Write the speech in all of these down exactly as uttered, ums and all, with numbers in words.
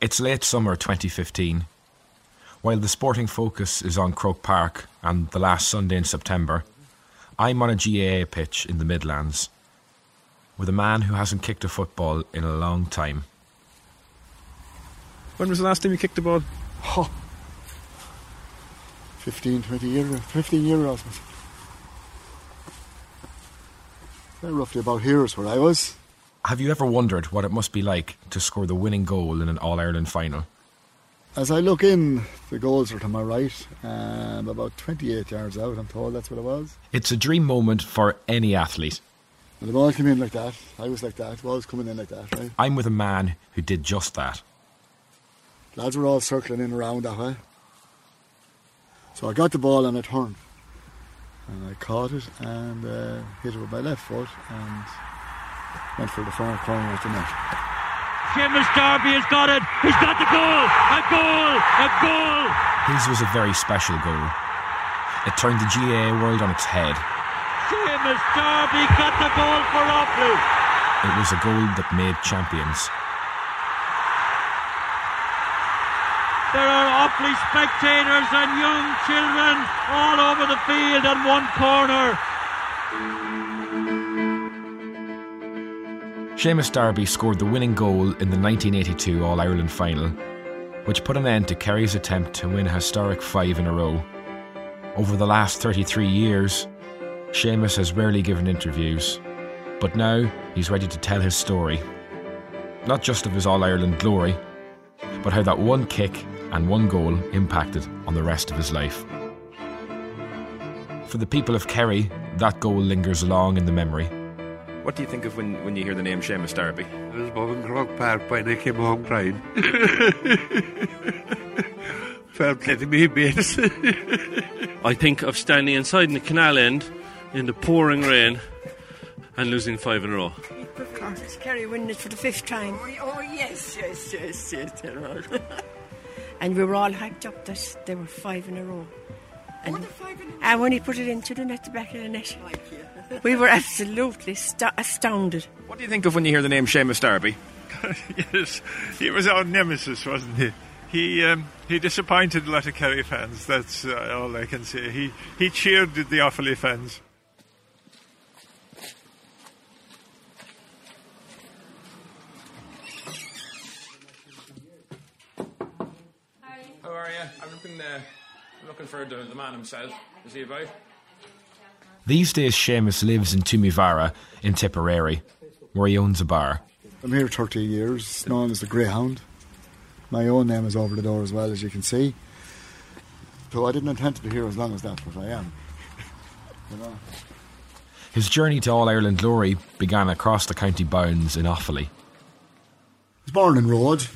It's late summer twenty fifteen. While the sporting focus is on Croke Park and the last Sunday in September, I'm on a G A A pitch in the Midlands with a man who hasn't kicked a football in a long time. When was the last time you kicked a ball? Oh, fifteen, twenty years, fifteen years. Roughly about here is where I was. Have you ever wondered what it must be like to score the winning goal in an All-Ireland final? As I look in, the goals are to my right, um, about twenty-eight yards out, I'm told that's what it was. It's a dream moment for any athlete. Well, the ball came in like that, I was like that, the ball was coming in like that, right? I'm with a man who did just that. Lads were all circling in around that way. So I got the ball and I turned. And I caught it and uh, hit it with my left foot and went for the far corner of the net. Séamus Darby has got it. He's got the goal. A goal. A goal. His was a very special goal. It turned the G A A world on its head. Séamus Darby got the goal for Offaly. It was a goal that made champions. There are Offaly spectators and young children all over the field in one corner. Séamus Darby scored the winning goal in the nineteen eighty-two All-Ireland final, which put an end to Kerry's attempt to win a historic five in a row. Over the last thirty-three years, Séamus has rarely given interviews, but now he's ready to tell his story. Not just of his All-Ireland glory, but how that one kick and one goal impacted on the rest of his life. For the people of Kerry, that goal lingers long in the memory. What do you think of when, when you hear the name Séamus Darby? I was born in Croke Park when I came home crying. Fair play to me, mates. I think of standing inside in the canal end in the pouring rain and losing five in a row. Of course, it's Kerry winning it for the fifth time. Oh, oh yes, yes, yes, yes, they were. And we were all hyped up that there were five in a row. And, oh, five in a row. And when he put it into the net, the back of the net, we were absolutely st- astounded. What do you think of when you hear the name Séamus Darby? Yes, he was our nemesis, wasn't he? He um, he disappointed a lot of Kerry fans, that's uh, all I can say. He, he cheered the Offaly fans. I'm looking for the, the man himself. Is he about? These days, Séamus lives in Tumivara in Tipperary, where he owns a bar. I'm here thirty years, known as the Greyhound. My own name is over the door as well, as you can see. Though I didn't intend to be here as long as that, but I am. You know. His journey to All-Ireland glory began across the county bounds in Offaly. I was born in Rhode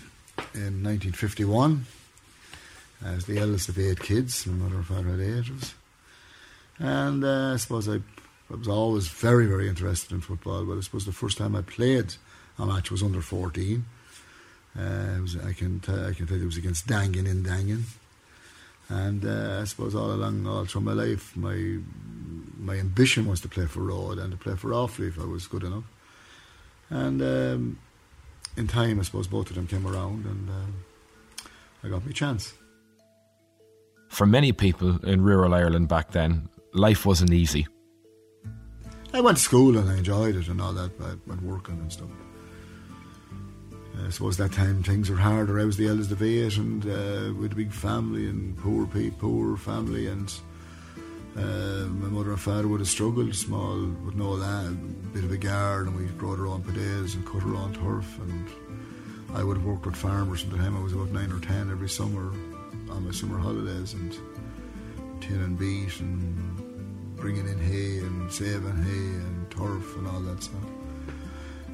in nineteen fifty-one. I was the eldest of eight kids. My mother and father had eight of us. And uh, I suppose I, I was always very, very interested in football. But I suppose the first time I played a match was under fourteen. Uh, it was, I can t- I can tell you it was against Dangan in Dangan. And uh, I suppose all along, all through my life, my my ambition was to play for Rhode and to play for Offaly if I was good enough. And um, in time, I suppose both of them came around and uh, I got my chance. For many people in rural Ireland back then, life wasn't easy. I went to school and I enjoyed it and all that, but I went working and stuff. I suppose that time things were harder. I was the eldest of eight and uh, we had a big family and poor people, poor family, and uh, my mother and father would have struggled, small, with no land, bit of a garden, and we'd grow our own potatoes and cut our own turf, and I would have worked with farmers from the time I was about nine or ten every summer, on my summer holidays, and tin and beat and bringing in hay and saving hay and turf and all that stuff.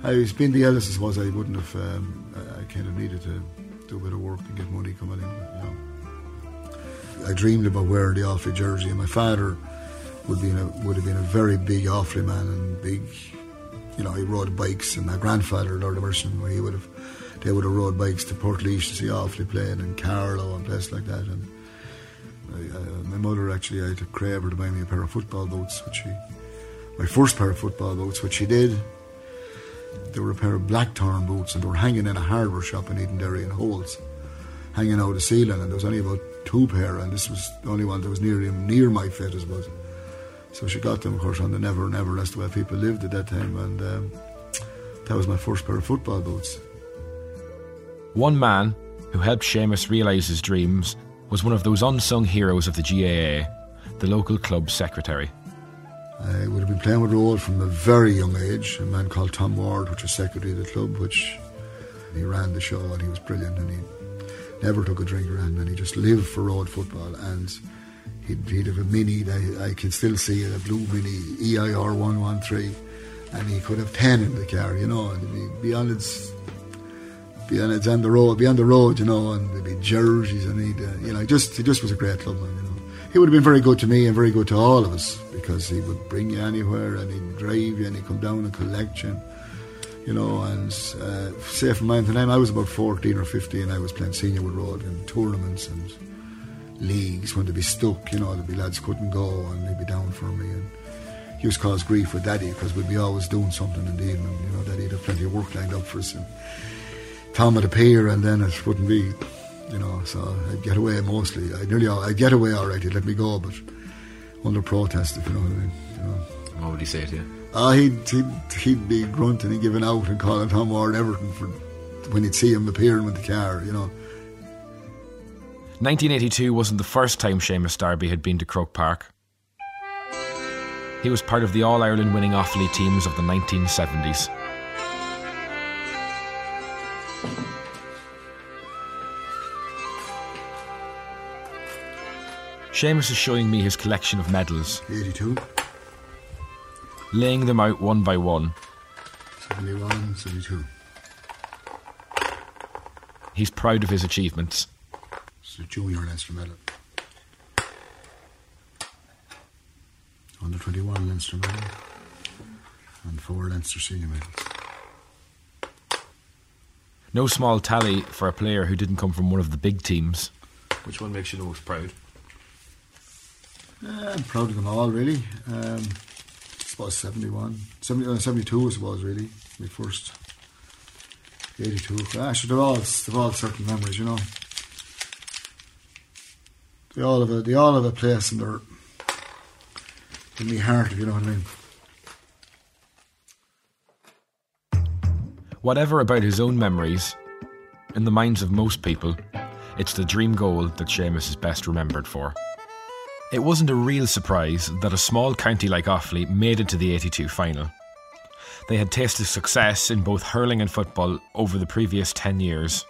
I was being the eldest as was, I wouldn't have, um, I kind of needed to do a bit of work and get money coming in, you know. I dreamed about wearing the Offaly jersey, and my father would be in a, would have been a very big Offaly man and big, you know, he rode bikes, and my grandfather, Lord of Merson, where he would have They would have rode bikes to Portlaoise to see Offaly playing and Carlow and places like that. And I, uh, my mother actually, I had to crave her to buy me a pair of football boots, which she, my first pair of football boots, which she did. There were a pair of Blackthorn boots and they were hanging in a hardware shop in Edenderry in Holes, hanging out the ceiling, and there was only about two pair, and this was the only one that was near near my fit, I suppose. So she got them, of course, on the Never Never. That's the way people lived at that time, and um, that was my first pair of football boots. One man who helped Séamus realise his dreams was one of those unsung heroes of the G A A, the local club secretary. I would have been playing with Rhode from a very young age, a man called Tom Ward, which was secretary of the club, which he ran the show, and he was brilliant, and he never took a drink around, and he just lived for Rhode football. And he'd, he'd have a Mini, I, I can still see it, a blue Mini, E I R one one three, and he could have ten in the car, you know, and he'd be on its, be on its on the road, be on the road, you know, and there'd be jerseys, and he'd, uh, you know, just, he just was a great clubman, you know. He would have been very good to me and very good to all of us, because he would bring you anywhere and he'd drive you and he'd come down and collect you, you know. And uh, say from mine to nine, I was about fourteen or fifteen, I was playing senior with Rhode in tournaments and leagues when they'd be stuck, you know, there'd be lads couldn't go and they'd be down for me. And he used to cause grief with Daddy because we'd be always doing something in the evening, you know. Daddy'd have plenty of work lined up for us, and Tom would appear and then it wouldn't be... You know, so I'd get away mostly. I'd nearly, I'd get away all right. He'd let me go, but under protest, if you know what I mean. You know. What would he say to you? Ah, uh, he'd, he'd he'd be grunting and giving out and calling Tom Ward Everton for when he'd see him appearing with the car. You know. nineteen eighty-two wasn't the first time Séamus Darby had been to Croke Park. He was part of the All-Ireland winning Offaly teams of the nineteen seventies. Séamus is showing me his collection of medals. eighty-two. Laying them out one by one. seventy-one, seventy-two. He's proud of his achievements. It's a junior Leinster medal. under twenty-one Leinster medal. And four Leinster senior medals. No small tally for a player who didn't come from one of the big teams. Which one makes you the most proud? Uh, I'm proud of them all, really. Um, I suppose seventy-one, seventy, uh, seventy-two, I suppose, really, my first. eighty-two. Actually, they're all, they're all certain memories, you know. They all have a, they all have a place in their, in my heart, if you know what I mean. Whatever about his own memories, in the minds of most people, it's the dream goal that Séamus is best remembered for. It wasn't a real surprise that a small county like Offaly made it to the eighty-two final. They had tasted success in both hurling and football over the previous ten years.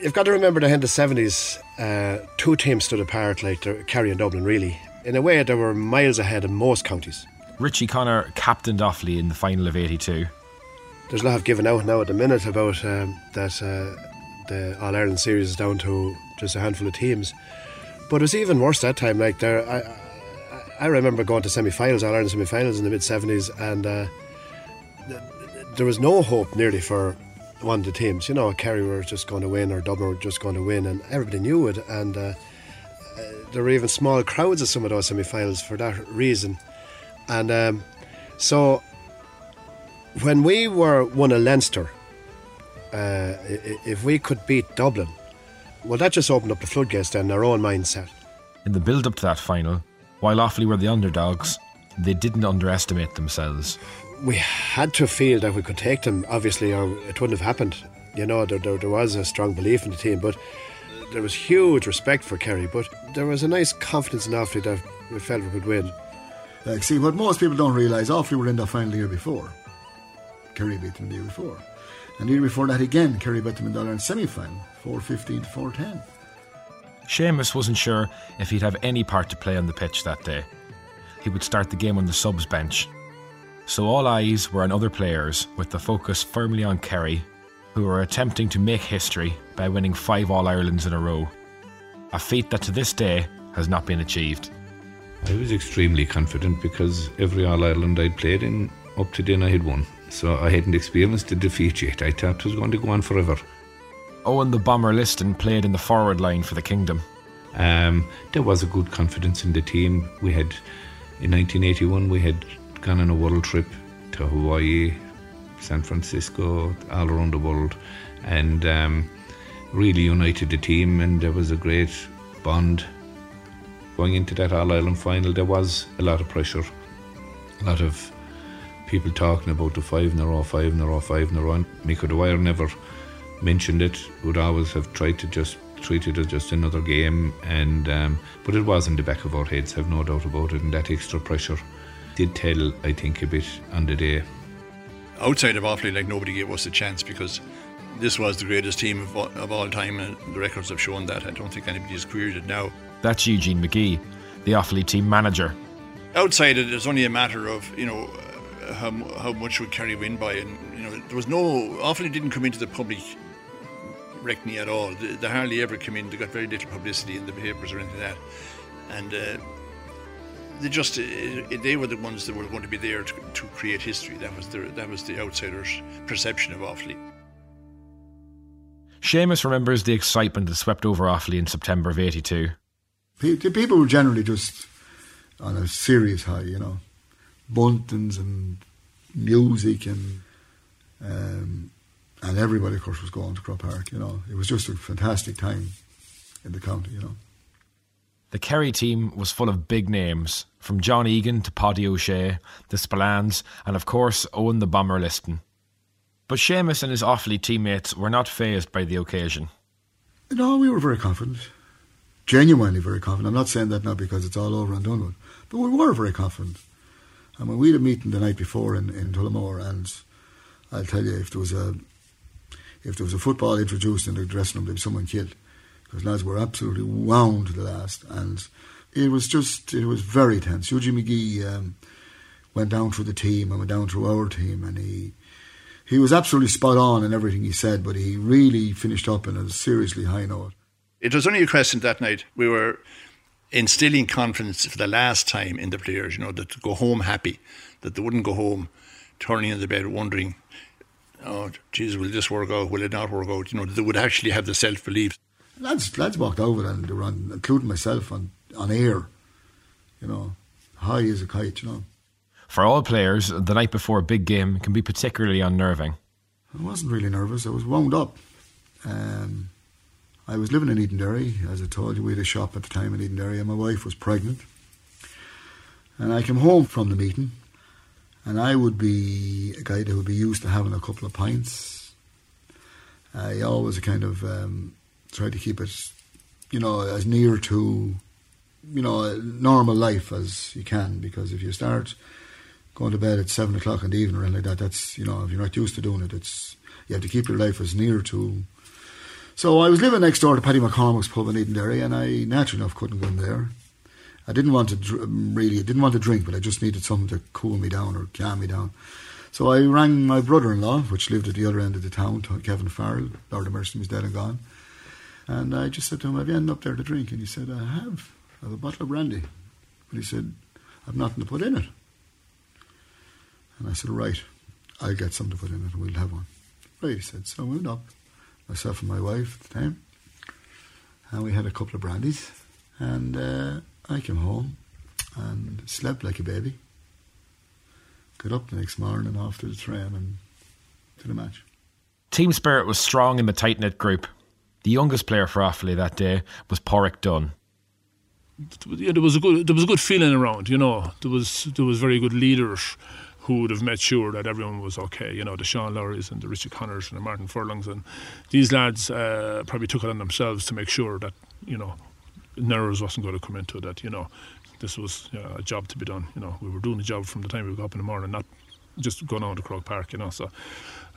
You've got to remember that in the seventies, uh, two teams stood apart, like Kerry and Dublin, really. In a way, they were miles ahead of most counties. Richie Connor captained Offaly in the final of eighty-two. There's a lot of giving out now at the minute about um, that uh, the All-Ireland series is down to just a handful of teams. But it was even worse that time. Like there, I, I remember going to semi-finals, All-Ireland semi-finals in the mid seventies, and uh, there was no hope nearly for one of the teams. You know, Kerry were just going to win, or Dublin were just going to win, and everybody knew it. And uh, there were even small crowds at some of those semi-finals for that reason. And um, so when we were one of Leinster, uh, if we could beat Dublin. Well, that just opened up the floodgates then, their own mindset. In the build-up to that final, while Offaly were the underdogs, they didn't underestimate themselves. We had to feel that we could take them, obviously, or it wouldn't have happened. You know, there, there, there was a strong belief in the team, but there was huge respect for Kerry, but there was a nice confidence in Offaly that we felt we could win. Like, see, what most people don't realise, Offaly were in their final the year before. Kerry beat them the year before. And the year before that again, Kerry beat them in the All-Ireland semi-final, four fifteen to four ten. Séamus wasn't sure if he'd have any part to play on the pitch that day. He would start the game on the subs bench. So all eyes were on other players, with the focus firmly on Kerry, who were attempting to make history by winning five All-Irelands in a row. A feat that to this day has not been achieved. I was extremely confident because every All-Ireland I'd played in up to then I had won. So I hadn't experienced the defeat yet. I thought it was going to go on forever. Owen the Bomber Liston played in the forward line for the Kingdom. Um, there was a good confidence in the team. We had, in nineteen eighty-one, we had gone on a world trip to Hawaii, San Francisco, all around the world, and um, really united the team, and there was a great bond. Going into that All-Ireland final, there was a lot of pressure, a lot of people talking about the five in a row, five in a row, five in a row. Mick O'Dwyer never mentioned it, would always have tried to just treat it as just another game, and um, but it was in the back of our heads, I've no doubt about it, and that extra pressure did tell, I think, a bit on the day. Outside of Offaly, like, nobody gave us a chance, because this was the greatest team of all, of all time, and the records have shown that. I don't think anybody has queried it now. That's Eugene McGee, the Offaly team manager. Outside it, it's only a matter of, you know, how, how much would Kerry win by, and, you know, there was no, Offaly didn't come into the public reckoning at all. They, they hardly ever came in. They got very little publicity in the papers or anything like that, and uh, they just uh, they were the ones that were going to be there to, to create history. That was the that was the outsiders' perception of Offaly. Séamus remembers the excitement that swept over Offaly in September of eighty-two. People were generally just on a serious high, you know, buntings and music, and um, and everybody, of course, was going to Croke Park, you know. It was just a fantastic time in the county, you know. The Kerry team was full of big names, from John Egan to Paddy O'Shea, the Spillans, and, of course, Owen the Bomber Liston. But Séamus and his Offaly teammates were not fazed by the occasion. No, we were very confident. Genuinely very confident. I'm not saying that now because it's all over and done with. But we were very confident. I mean, we had a meeting the night before in, in Tullamore, and I'll tell you, if there was a if there was a football introduced in the dressing room, there'd be someone killed. Because lads were absolutely wound to the last. And it was just, it was very tense. Eugene McGee um, went down through the team and went down through our team, and he... He was absolutely spot on in everything he said, but he really finished up on a seriously high note. It was only a question that night. We were instilling confidence for the last time in the players, you know, that to go home happy, that they wouldn't go home turning in the bed wondering, oh, geez, will this work out? Will it not work out? You know, they would actually have the self-belief. Lads, lads walked over, and they were on, including myself, on, on air, you know, high as a kite, you know. For all players, the night before a big game can be particularly unnerving. I wasn't really nervous. I was wound up. Um, I was living in Edenderry. As I told you, we had a shop at the time in Edenderry, and my wife was pregnant. And I came home from the meeting, and I would be a guy that would be used to having a couple of pints. I always kind of um, tried to keep it, you know, as near to, you know, normal life as you can, because if you start going to bed at seven o'clock in the evening or anything like that, that's, you know, if you're not used to doing it, it's, you have to keep your life as near to. So I was living next door to Paddy McCormick's pub in Edenderry, and I naturally enough couldn't go in there. I didn't want to dr- really, I didn't want to drink, but I just needed something to cool me down or calm me down. So I rang my brother-in-law, which lived at the other end of the town, Kevin Farrell, Lord have mercy, he's dead and gone. And I just said to him, have you ended up there to drink? And he said, I have, I have a bottle of brandy. But he said, I've nothing to put in it. And I said, right, I'll get something to put in it and we'll have one. Right, he said. So I went up, myself and my wife at the time, and we had a couple of brandies. And uh, I came home and slept like a baby. Got up the next morning and off to the train and to the match. Team spirit was strong in the tight-knit group. The youngest player for Offaly that day was Pádraic Dunne. Yeah, there was a good, there was a good feeling around, you know. There was, there was very good leaders who would have made sure that everyone was okay, you know, the Sean Lowrys and the Richie Connors and the Martin Furlongs, and these lads uh, probably took it on themselves to make sure that, you know, nerves wasn't going to come into that, you know, this was uh, a job to be done, you know, we were doing the job from the time we got up in the morning, not just going on to Croke Park, you know. So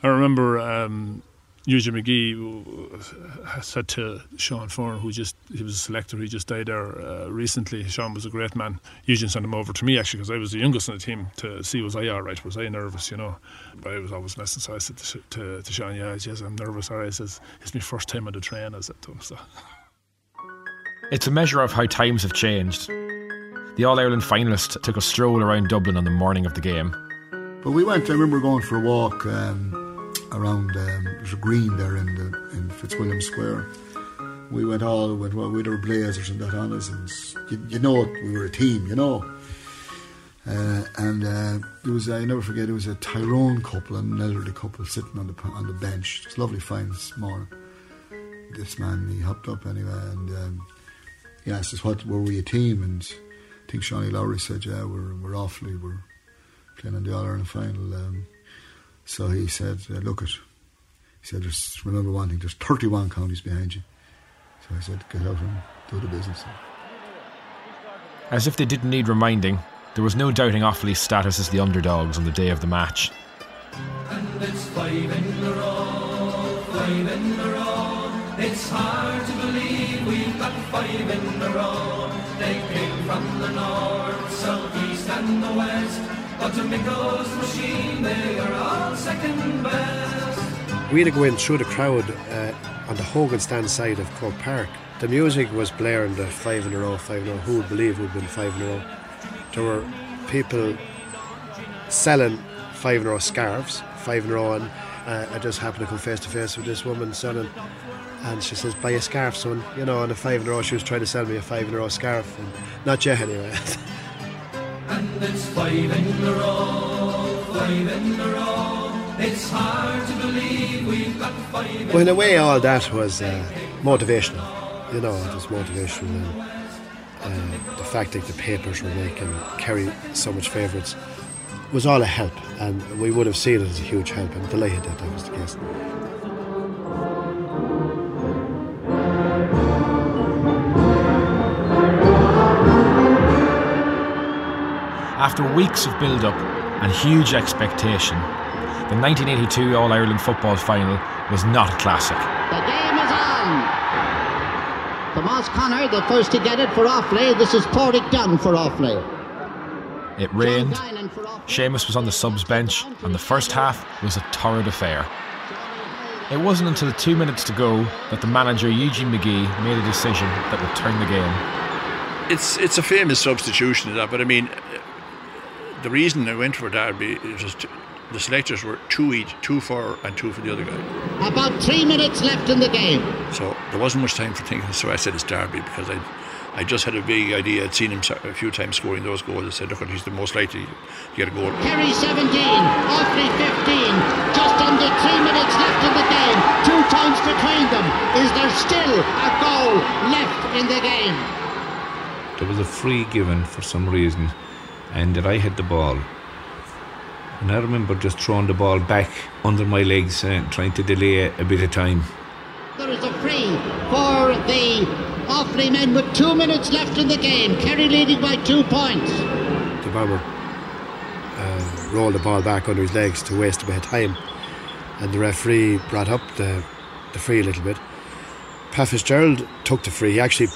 I remember um, Eugene McGee said to Sean Foran, who just, he was a selector, he just died there uh, recently. Sean was a great man. Eugene sent him over to me, actually, because I was the youngest on the team, to see was I all right, was I nervous, you know. But I was always messing, so I said to, to, to Sean, yeah, yes, I'm nervous, all right. I says, it's my first time on the train, I said to him. So. It's a measure of how times have changed. The All-Ireland finalist took a stroll around Dublin on the morning of the game. But we went, I remember going for a walk, um, around um, there's a green there in the, in Fitzwilliam Square. We went all went well, with our blazers and that on us, and you, you know it, we were a team, you know. Uh, Uh, and uh, there was, I never forget, it was a Tyrone couple and an elderly couple sitting on the on the bench. It was lovely, fine, small. This man, he hopped up anyway, and um, he asked us, "What were we a team?" And I think Sean Lowry said, "Yeah, we're we're Offaly, we're playing in the All-Ireland final." Um, so he said, uh, "Look it," he said, "There's, remember one thing, there's thirty-one counties behind you." So I said, "Get out and do the business." As if they didn't need reminding, there was no doubting Offaly's status as the underdogs on the day of the match. And it's five in a row, five in a row. It's hard to believe we've got five in a row. They came from the north, south, east and the west. But to Mickel's machine, they are all second best. We had to go in through the crowd uh, on the Hogan Stand side of Croke Park. The music was blaring the five in a row, five in a row. Who would believe we'd been five in a row? There were people selling five in a row scarves, five in a row, and uh, I just happened to come face to face with this woman selling, and she says, "Buy a scarf, son," you know, and a five in a row. She was trying to sell me a five in a row scarf, and not yet anyway. And it's five in a row, five in a row. It's hard to believe we've got five in a row. Well, in a way, all that was uh, motivational, you know, it was motivational. And, Uh, the fact that the papers were making Kerry so much favourites was all a help, and we would have seen it as a huge help. I'm delighted that that was the case. After weeks of build-up and huge expectation, the nineteen eighty-two All-Ireland football final was not a classic. The game is on! Thomas Connor, the first to get it for Offaly. This is Pádraic Dunne for Offaly. It rained. Séamus was on the subs bench, and the first half was a torrid affair. It wasn't until two minutes to go that the manager Eugene McGee made a decision that would turn the game. It's it's a famous substitution of that, but I mean, the reason I went for Darby is just the selectors were two each, two for and two for the other guy. About three minutes left in the game. So there wasn't much time for thinking, so I said it's Darby, because I I just had a big idea. I'd seen him a few times scoring those goals. I said, look, he's the most likely to get a goal. Kerry seventeen, Offaly fifteen, just under three minutes left in the game. Two times between them. Is there still a goal left in the game? There was a free given for some reason, and that I had the ball. And I remember just throwing the ball back under my legs and trying to delay a bit of time. There is a free for the Offaly men with two minutes left in the game. Kerry leading by two points. The bomber uh, rolled the ball back under his legs to waste a bit of time. And the referee brought up the, the free a little bit. Pat Fitzgerald took the free. He actually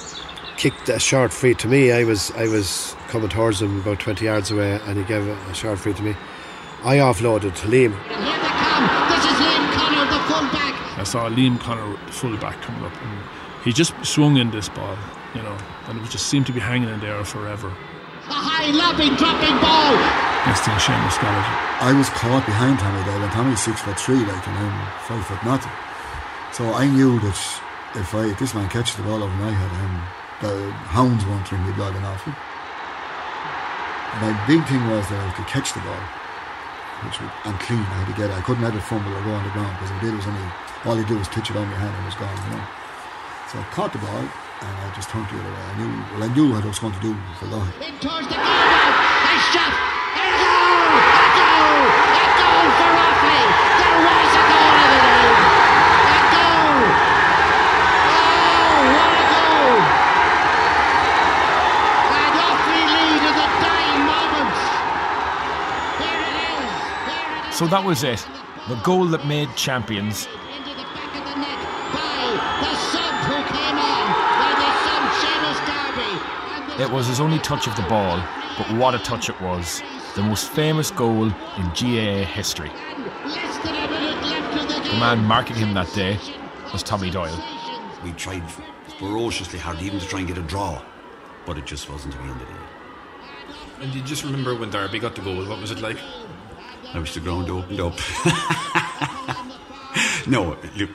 kicked a short free to me. I was, I was coming towards him about twenty yards away, and he gave a, a short free to me. I offloaded to Liam. And here they come. This is Liam Connor, the fullback. I saw Liam Connor, the fullback, coming up, and he just swung in this ball, you know, and it just seemed to be hanging in there forever. A high lobbing, dropping ball. Next thing, Séamus got it. I was caught behind Tommy Doyle, and Tommy's six foot three, like, and I'm five foot nothing. So I knew that if I if this man catches the ball over my head, him, the hounds won't ring me blood and off it. My big thing was that I could catch the ball. Which was unclean, I had to get it. I couldn't let it fumble or go on the ground, because if I did, it was only, all you do was touch it on your hand and it was gone, you know. So I caught the ball and I just turned the other way. I knew, well, I knew what I was going to do with the line. In towards the goal, a shot, a goal, a goal, a goal for Offaly. There was a goal in the game. A goal. Oh, what a goal. And Offaly lead in the dying moments. So that was it, the goal that made champions. Into the back of the net by the sub who came on, by the sub Séamus Darby. It was his only touch of the ball, but what a touch it was. The most famous goal in G A A history. Less than a minute left of the game. The man marking him that day was Tommy Doyle. We tried ferociously hard even to try and get a draw, but it just wasn't the way in the day. And you just remember when Darby got the goal, what was it like? I wish the ground opened up. No, look,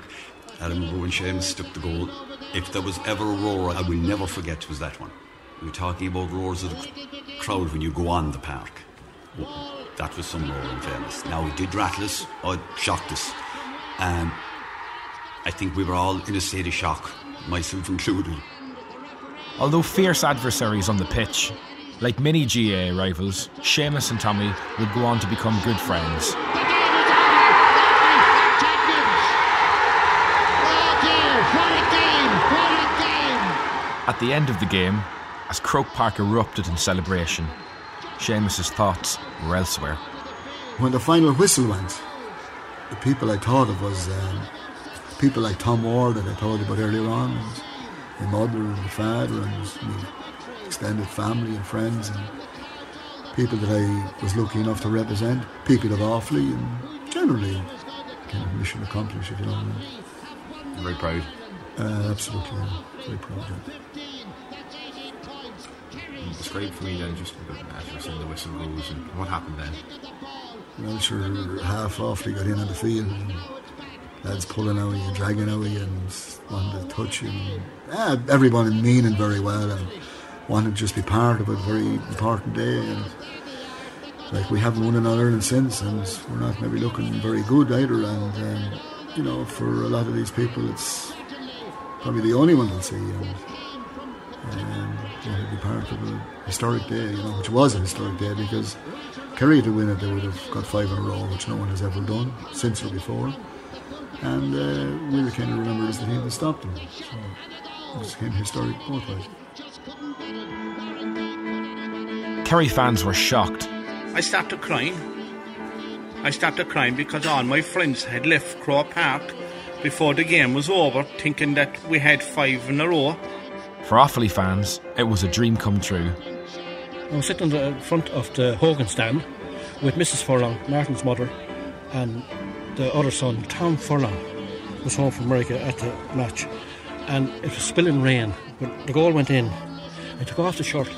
I remember when Séamus stuck the goal. If there was ever a roar I will never forget, was that one. We were talking about roars of the crowd when you go on the park. That was some more, in fairness. Now, it did rattle us, or it shocked us. Um, I think we were all in a state of shock, myself included. Although fierce adversaries on the pitch, like many G A A rivals, Séamus and Tommy would go on to become good friends. At the end of the game, as Croke Park erupted in celebration, Séamus's thoughts were elsewhere. When the final whistle went, the people I thought of was um, people like Tom Ward that I told you about earlier on, and my mother and my father and my extended family and friends and people that I was lucky enough to represent, people of Offaly, and generally kind of mission accomplished, if you know what I mean. I'm very proud. Uh, absolutely, very proud of it. Describe for me then just after the whistle goes and what happened then. Well, sure, half Offaly got in on the field and lads pulling out you and dragging out you and wanted to touch you. And, yeah, everyone meaning very well and wanted to just be part of a very important day. And like, we haven't won in All-Ireland since and we're not maybe looking very good either. And um, you know, for a lot of these people, it's probably the only one they'll see. And, Um, you know, be part of a historic day, you know, which was a historic day because Kerry to win it, they would have got five in a row, which no one has ever done since or before. And uh, we were kind of remembered as the team that stopped them. So it became historic both ways. Kerry fans were shocked. I started crying. I started crying because all my friends had left Croke Park before the game was over, thinking that we had five in a row. For Offaly fans, it was a dream come true. I was sitting in the front of the Hogan Stand with Missus Furlong, Martin's mother, and the other son, Tom Furlong, who was home from America at the match. And it was spilling rain, but the goal went in. I took off the shirt,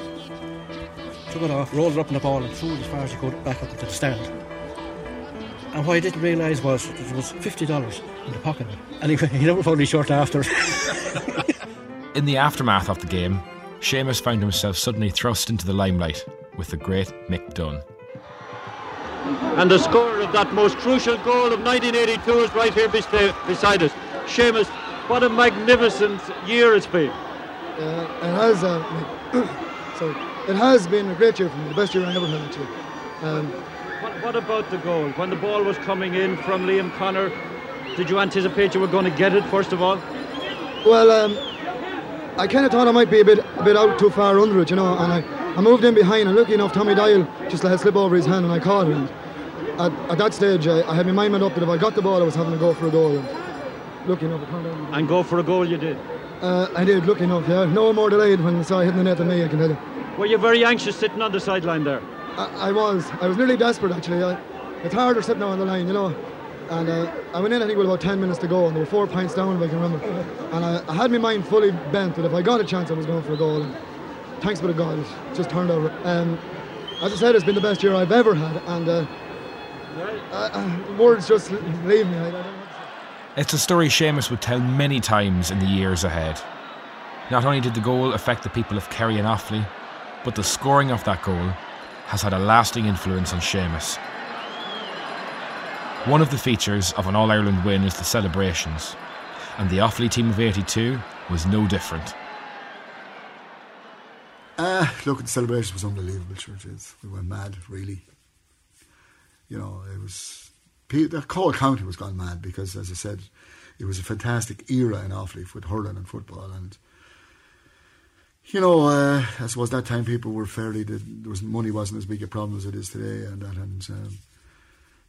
took it off, rolled it up in the ball and threw it as far as I could back up into the stand. And what I didn't realise was that there was fifty dollars in the pocket. And he, he never found his shirt after. In the aftermath of the game, Séamus found himself suddenly thrust into the limelight with the great Mick Dunne. And the scorer of that most crucial goal of nineteen eighty-two is right here beside us. Séamus, what a magnificent year it's been. Uh, it has, uh, Mick, sorry, it has been a great year for me, the best year I ever had actually. Um, what, what about the goal? When the ball was coming in from Liam Connor, did you anticipate you were going to get it first of all? Well, um... I kind of thought I might be a bit a bit out too far under it, you know, and I, I moved in behind and lucky enough Tommy Doyle just let it slip over his hand and I caught it. And at, at that stage I, I had my mind made up that if I got the ball I was having to go for a goal. And lucky enough I turned out. And go for a goal you did? Uh, I did, lucky enough, yeah. No more delayed when I saw it hitting the net than me, I can tell you. Were you very anxious sitting on the sideline there? I, I was. I was nearly desperate actually. I, it's harder sitting on the line, you know. And uh, I went in, I think, with about ten minutes to go, and there were four pints down, if I can remember. And I, I had my mind fully bent that if I got a chance, I was going for a goal. And thanks be to God, it just turned over. Um, as I said, it's been the best year I've ever had, and uh, uh, words just leave me. I don't know. It's a story Séamus would tell many times in the years ahead. Not only did the goal affect the people of Kerry and Offaly, but the scoring of that goal has had a lasting influence on Séamus. One of the features of an All-Ireland win is the celebrations, and the Offaly team of eighty-two was no different. Uh, look, the celebration was unbelievable, sure it is. We went mad, really. You know, it was... The whole county was gone mad because, as I said, it was a fantastic era in Offaly with hurling and football. And, you know, uh, I suppose that time people were fairly... There was, money wasn't as big a problem as it is today, and that hadn't... Um,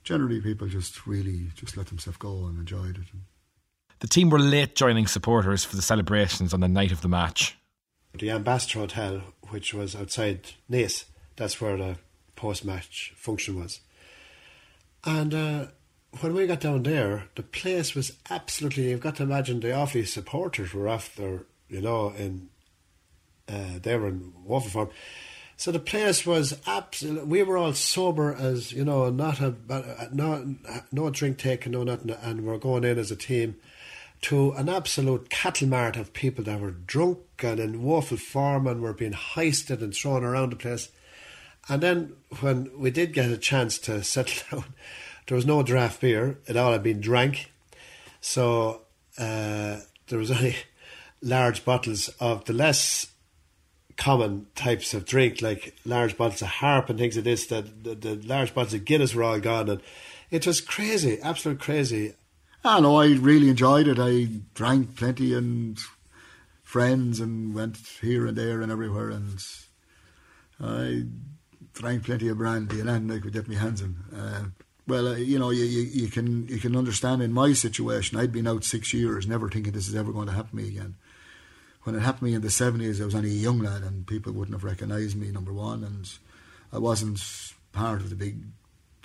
Generally, people just really just let themselves go and enjoyed it. The team were late joining supporters for the celebrations on the night of the match. The Ambassador Hotel, which was outside Naas, that's where the post-match function was. And uh, when we got down there, the place was absolutely... You've got to imagine the Offaly supporters were after, you know, in uh, they were in waffle form. So the place was absolutely... We were all sober as, you know, not a... No, no drink taken, no nothing. And we were going in as a team to an absolute cattle mart of people that were drunk and in woeful form and were being hoisted and thrown around the place. And then when we did get a chance to settle down, there was no draft beer. It all had been drank. So uh, there was only large bottles of the less common types of drink, like large bottles of harp and things like this. The, the, the large bottles of Guinness were all gone. And it was crazy, absolute crazy. I know, I really enjoyed it. I drank plenty and friends and went here and there and everywhere. And I drank plenty of brandy and anything I could get my hands in. Uh, well, uh, you know, you, you, you can you can understand in my situation, I'd been out six years never thinking this is ever going to happen to me again. When it happened to me in the seventies, I was only a young lad and people wouldn't have recognised me, number one, and I wasn't part of the big,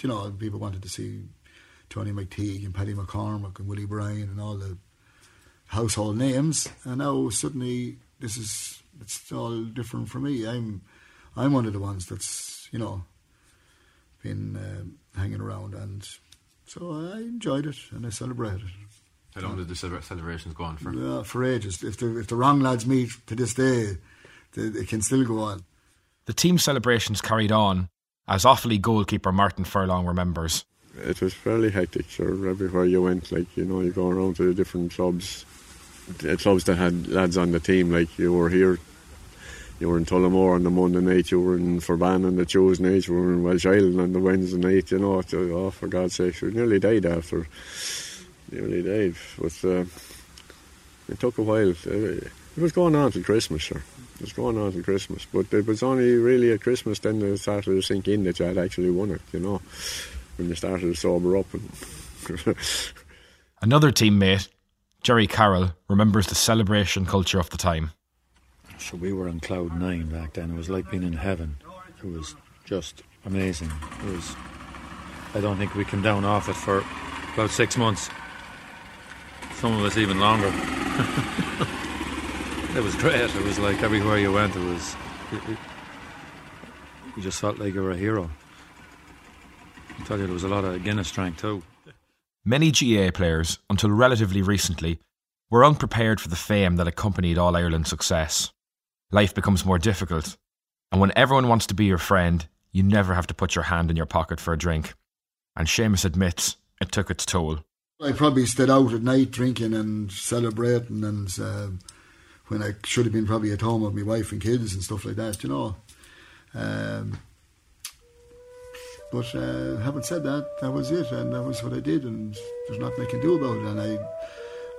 you know, people wanted to see Tony McTeague and Paddy McCormick and Willie Bryan and all the household names, and now suddenly this is, it's all different for me. I'm I'm one of the ones that's, you know, been uh, hanging around, and so I enjoyed it and I celebrated it. How long did the celebrations go on for? Yeah, for ages. If the, if the wrong lads meet to this day, they, it can still go on. The team celebrations carried on, as Offaly goalkeeper Martin Furlong remembers. It was fairly hectic, sure, everywhere you went, like, you know, you go around to the different clubs, the clubs that had lads on the team, like, you were here, you were in Tullamore on the Monday night, you were in Forban on the Tuesday night, you were in Welsh Island on the Wednesday night, you know, oh, for God's sake, we nearly died after, nearly died, but uh, it took a while, it was going on till Christmas, sure, it was going on till Christmas, but it was only really at Christmas then it started to sink in that you had actually won it, you know, when you started to sober up. And another teammate, Gerry Carroll, remembers the celebration culture of the time. So we were on cloud nine back then. It was like being in heaven. It was just amazing. It was. I don't think we came down off it for about six months. Some of us even longer. It was great. It was like everywhere you went, it was. It, it, you just felt like you were a hero. I tell you, there was a lot of Guinness drank too. Many G A A players, until relatively recently, were unprepared for the fame that accompanied All-Ireland success. Life becomes more difficult, and when everyone wants to be your friend, you never have to put your hand in your pocket for a drink. And Séamus admits it took its toll. I probably stayed out at night drinking and celebrating, and uh, when I should have been probably at home with my wife and kids and stuff like that, you know. Um, But uh, having said that, that was it, and that was what I did, and there's nothing I can do about it. And I,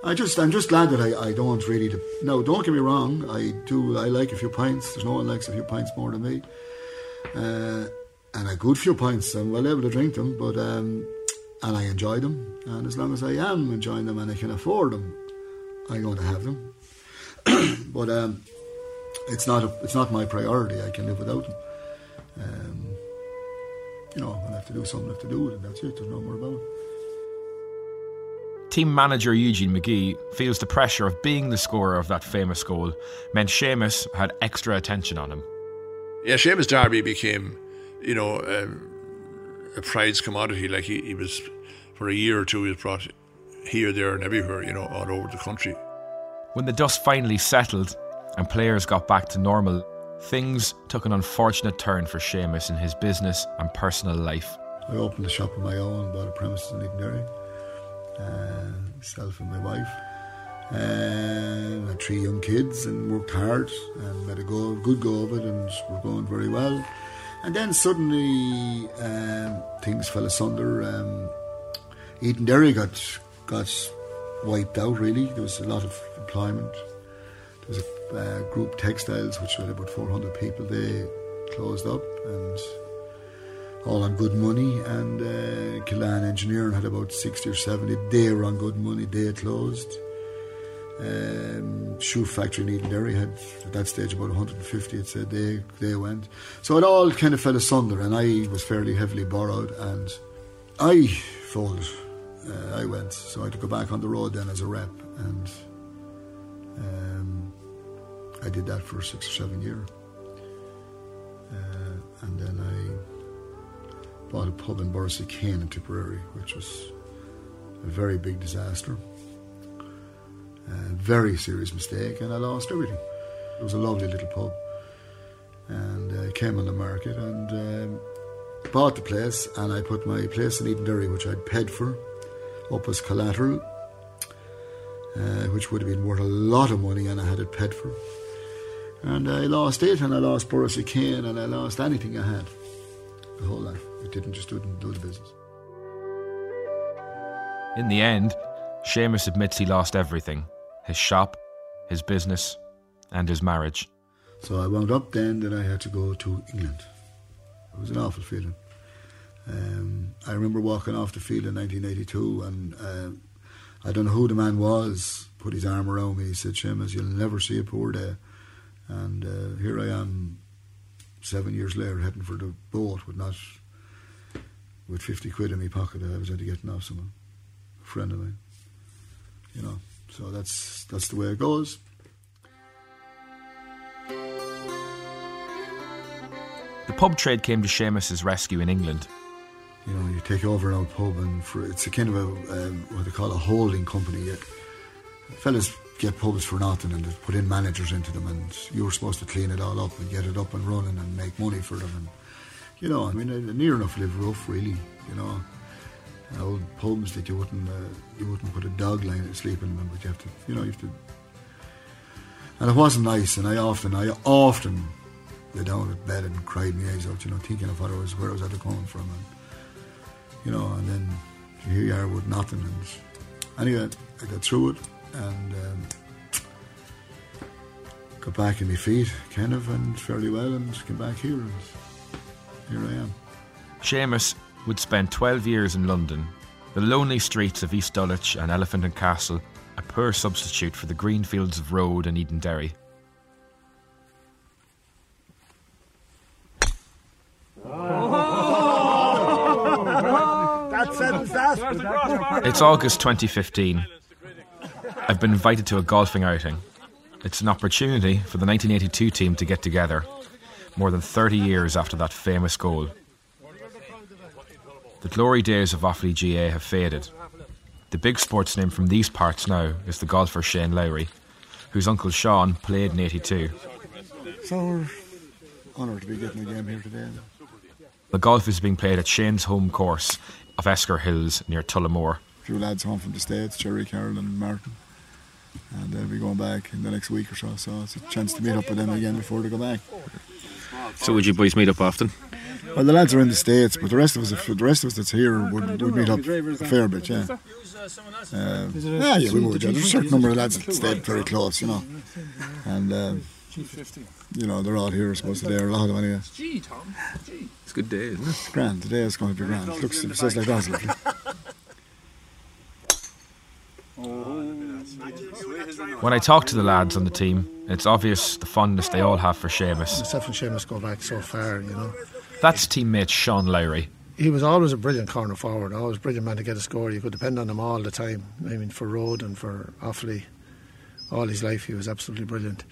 I just, I'm just glad that I, I don't really. De- now, don't get me wrong, I do. I like a few pints. There's no one likes a few pints more than me, uh, and a good few pints. I'm well able to drink them, but um, and I enjoy them. And as long as I am enjoying them and I can afford them, I'm going to have them. But um, it's not, a, it's not my priority. I can live without them. Um, You know, I'll have to do something, I'll have to do it, and that's it, there's no more about it. Team manager Eugene McGee feels the pressure of being the scorer of that famous goal meant Séamus had extra attention on him. Yeah, Séamus Darby became, you know, uh, a prized commodity. Like, he, he was, for a year or two, he was brought here, there and everywhere, you know, all over the country. When the dust finally settled and players got back to normal, things took an unfortunate turn for Séamus in his business and personal life. I opened a shop of my own, bought a premises in Edenderry, uh, myself and my wife. Uh, I had three young kids and worked hard and had a go, good go of it, and we're going very well. And then suddenly um, things fell asunder. Um, Edenderry got, got wiped out, really. There was a lot of employment. There was a Uh, Group Textiles, which had about four hundred people, they closed up, and all on good money. And uh, Killan Engineering had about sixty or seventy, they were on good money, they closed. Um, Shoe Factory in Edenderry had at that stage about one hundred fifty, it said they, they went. So it all kind of fell asunder, and I was fairly heavily borrowed, and I folded. Uh, I went, so I had to go back on the road then as a rep, and um, I did that for six or seven years. Uh, and then I bought a pub in Borrisokane in Tipperary, which was a very big disaster. A very serious mistake, and I lost everything. It was a lovely little pub. And I came on the market, and um, bought the place, and I put my place in Edenderry, which I'd paid for, up as collateral, uh, which would have been worth a lot of money, and I had it paid for. And I lost it, and I lost Borrisokane, and I lost anything I had. The whole lot. It didn't just do the business. In the end, Séamus admits he lost everything. His shop, his business, and his marriage. So I wound up then that I had to go to England. It was an awful feeling. Um, I remember walking off the field in nineteen eighty-two, and uh, I don't know who the man was, put his arm around me. He said, "Séamus, you'll never see a poor day." And uh, here I am, seven years later, heading for the boat with not with fifty quid in my pocket. I was had to get off someone, a friend of mine. You know, so that's that's the way it goes. The pub trade came to Séamus's rescue in England. You know, you take over an old pub, and for, it's a kind of a um, what they call a holding company. Yet fellas get pubs for nothing, and they put in managers into them, and you were supposed to clean it all up and get it up and running and make money for them. And you know, I mean, I near enough live rough, really. You know, old pubs that you wouldn't uh, you wouldn't put a dog line to sleep in them, but you have to, you know, you have to. And it wasn't nice, and I often, I often. They down at bed and cried my eyes out, you know, thinking of what I was, where I was at coming from, and, you know, and then here you are with nothing. And anyway, I got through it, and um, got back in my feet, kind of, and fairly well, and came back here, and here I am. Séamus would spend twelve years in London, the lonely streets of East Dulwich and Elephant and Castle, a poor substitute for the green fields of Rhode and Edenderry. It's August twenty fifteen. I've been invited to a golfing outing. It's an opportunity for the nineteen eighty-two team to get together, more than thirty years after that famous goal. The glory days of Offaly G A A have faded. The big sports name from these parts now is the golfer Sean Lowry, whose uncle Sean played in eighty-two. So we're honoured to be getting a game here today. The golf is being played at Sean's home course of Esker Hills near Tullamore. A few lads home from the States, Gerry Carroll and Martin, and they'll be going back in the next week or so, so it's a chance to meet up with them again before they go back. So would you boys meet up often? Well, the lads are in the States, but the rest of us, if the rest of us that's here, would, would meet up a fair bit, yeah. Uh, yeah, yeah, we would. Yeah. There's a certain number of lads that stayed very close, you know. And, um, you know, they're all here, I suppose, today, or a lot of them anyway. Gee, Tom, gee. It's a good day, isn't it? It's grand. Today it's going to be grand. It looks it says like that. When I talk to the lads on the team, it's obvious the fondness they all have for Séamus. Myself and Séamus go back so far, you know. That's teammate Sean Lowry. He was always a brilliant corner forward, always a brilliant man to get a score. You could depend on him all the time. I mean, for Rhode and for Offaly, all his life he was absolutely brilliant.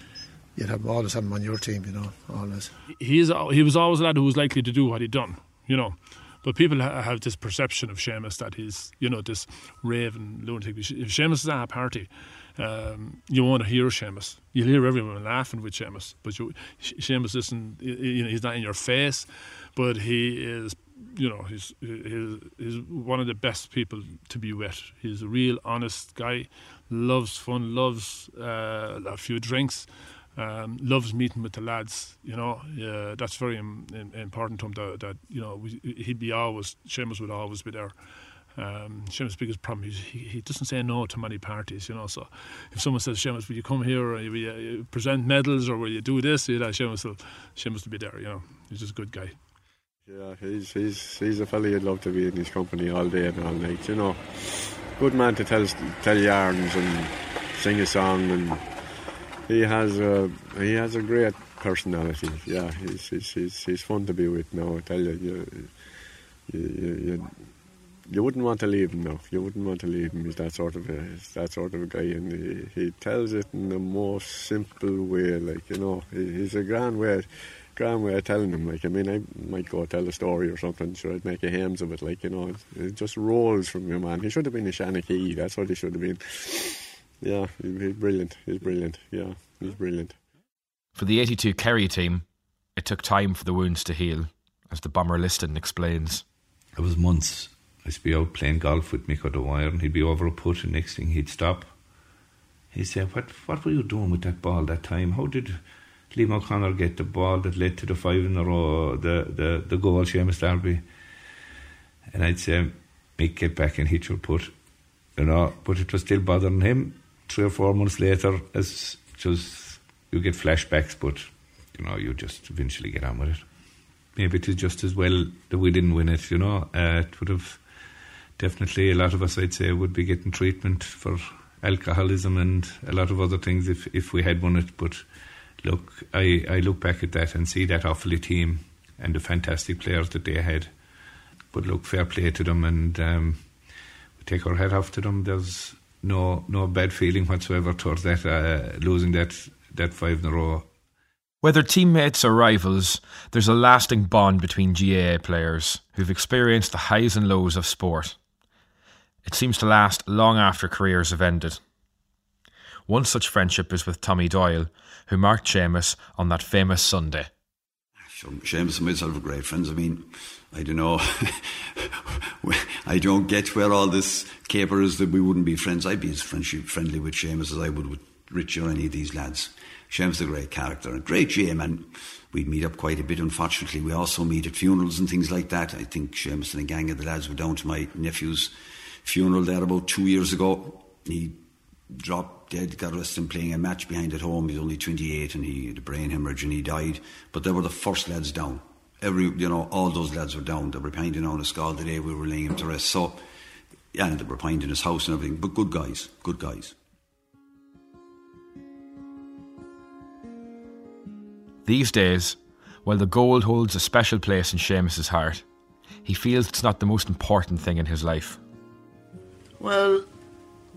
You'd have, always have him on your team, you know, always. He, is, he was always a lad who was likely to do what he'd done, you know. But people ha have this perception of Séamus that he's, you know, this raven lunatic. If Séamus is at a party, um, you want to hear Séamus. You'll hear everyone laughing with Séamus. But you, Séamus isn't, you know, he's not in your face, but he is, you know, he's, he's, he's one of the best people to be with. He's a real honest guy, loves fun, loves uh, a few drinks. Um, loves meeting with the lads, you know. Uh, that's very im im important to him. That, that you know, we, he'd be always. Séamus would always be there. Um, Séamus' biggest problem is he, he doesn't say no to many parties, you know. So if someone says, "Séamus, will you come here? Or will you present medals? Or will you do this?" You know, Séamus will, Séamus will be there. You know, he's just a good guy. Yeah, he's he's he's a fella you'd love to be in his company all day and all night. You know, good man to tell tell yarns and sing a song and. He has a he has a great personality. Yeah, he's he's he's, he's fun to be with. Now I tell you, you you, you, you wouldn't want to leave him. Now you wouldn't want to leave him. He's that sort of a he's that sort of a guy, and he, he tells it in the most simple way. Like you know, he, he's a grand way, grand way of telling him. Like I mean, I might go tell a story or something, so I'd make a hams of it. Like you know, it, it just rolls from you, man. He should have been a Shanachie. That's what he should have been. Yeah, he's brilliant. He's brilliant. Yeah, he's brilliant. For the eighty-two Kerry team, It took time for the wounds to heal, as the bomber Liston explains. It was months. I'd be out playing golf with Mick O'Dwyer and he'd be over a putt and next thing he'd stop. He'd say, what what were you doing with that ball that time? How did Liam O'Connor get the ball that led to the five in a row, the, the, the goal, Séamus Darby? And I'd say, Mick, get back and hit your putt. You know, but it was still bothering him. Three or four months later, it's just, you get flashbacks, but, you know, you just eventually get on with it. Maybe it is just as well that we didn't win it, you know. Uh, it would have, definitely a lot of us, I'd say, would be getting treatment for alcoholism and a lot of other things if, if we had won it, but... Look, I, I look back at that and see that Offaly team and the fantastic players that they had. But look, fair play to them, and um, we take our hat off to them. There's no no bad feeling whatsoever towards that, uh, losing that, that five in a row. Whether teammates or rivals, there's a lasting bond between G A A players who've experienced the highs and lows of sport. It seems to last long after careers have ended. One such friendship is with Tommy Doyle, who marked Séamus on that famous Sunday. Sure, Séamus and myself are great friends. I mean, I don't know. I don't get where all this caper is that we wouldn't be friends. I'd be as friendship friendly with Séamus as I would with Richie or any of these lads. Séamus is a great character, a great G A A, and we'd meet up quite a bit, unfortunately. We also meet at funerals and things like that. I think Séamus and a gang of the lads were down to my nephew's funeral there about two years ago. He dropped dead, got arrested playing a match behind at home. He's only twenty-eight and he had a brain hemorrhage and he died. But they were the first lads down. Every, you know, all those lads were down. They were pounding on his skull the day we were laying him to rest. So, yeah, and they were pounding his house and everything. But good guys, good guys. These days, while the gold holds a special place in Séamus's heart, he feels it's not the most important thing in his life. Well,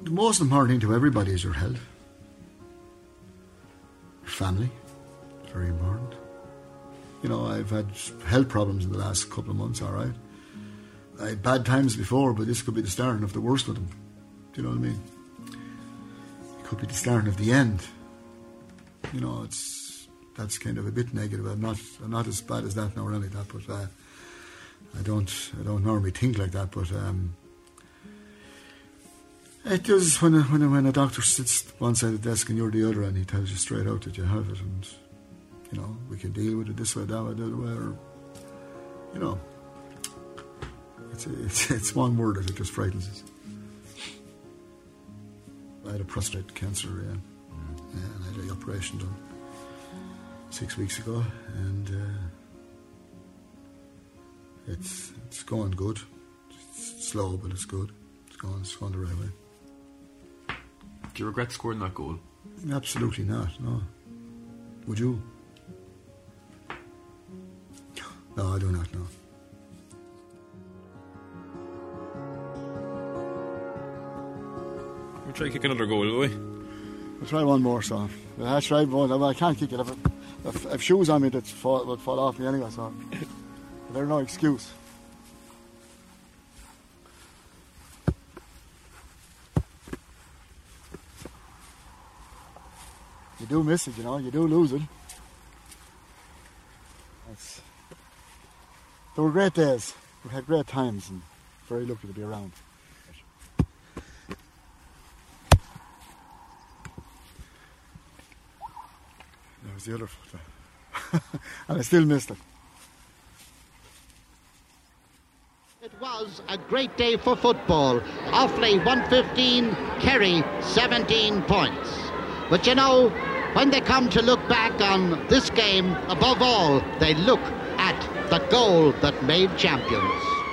the most important thing to everybody is your health. Your family. Very important. You know, I've had health problems in the last couple of months, all right. I had bad times before, but this could be the starting of the worst of them. Do you know what I mean? It could be the starting of the end. You know, it's that's kind of a bit negative. I'm not I'm not as bad as that now or anything like that, but uh, I don't I don't normally think like that, but um it does when a, when, a, when a doctor sits one side of the desk and you're the other and he tells you straight out that you have it and, you know, we can deal with it this way, that way, the other way, or, you know, it's, a, it's, it's one word that it just frightens us. I had a prostate cancer, yeah, yeah and I had an operation done six weeks ago and uh, it's, it's going good. It's slow, but it's good. It's going, it's going the right way. Do you regret scoring that goal? Absolutely not, no. Would you? No, I do not, no. We'll try to kick another goal, will we? We'll try one more, so. I'll try one. I can't kick it. I've, I've, I've shoes on me that fall, will fall off me anyway, so. There's no excuse. You do miss it, you know, you do lose it. That's... They were great days. We had great times and very lucky to be around. That was the other foot. And I still missed it. It was a great day for football. Offaly one fifteen, Kerry seventeen points. But you know, when they come to look back on this game, above all, they look at the goal that made champions.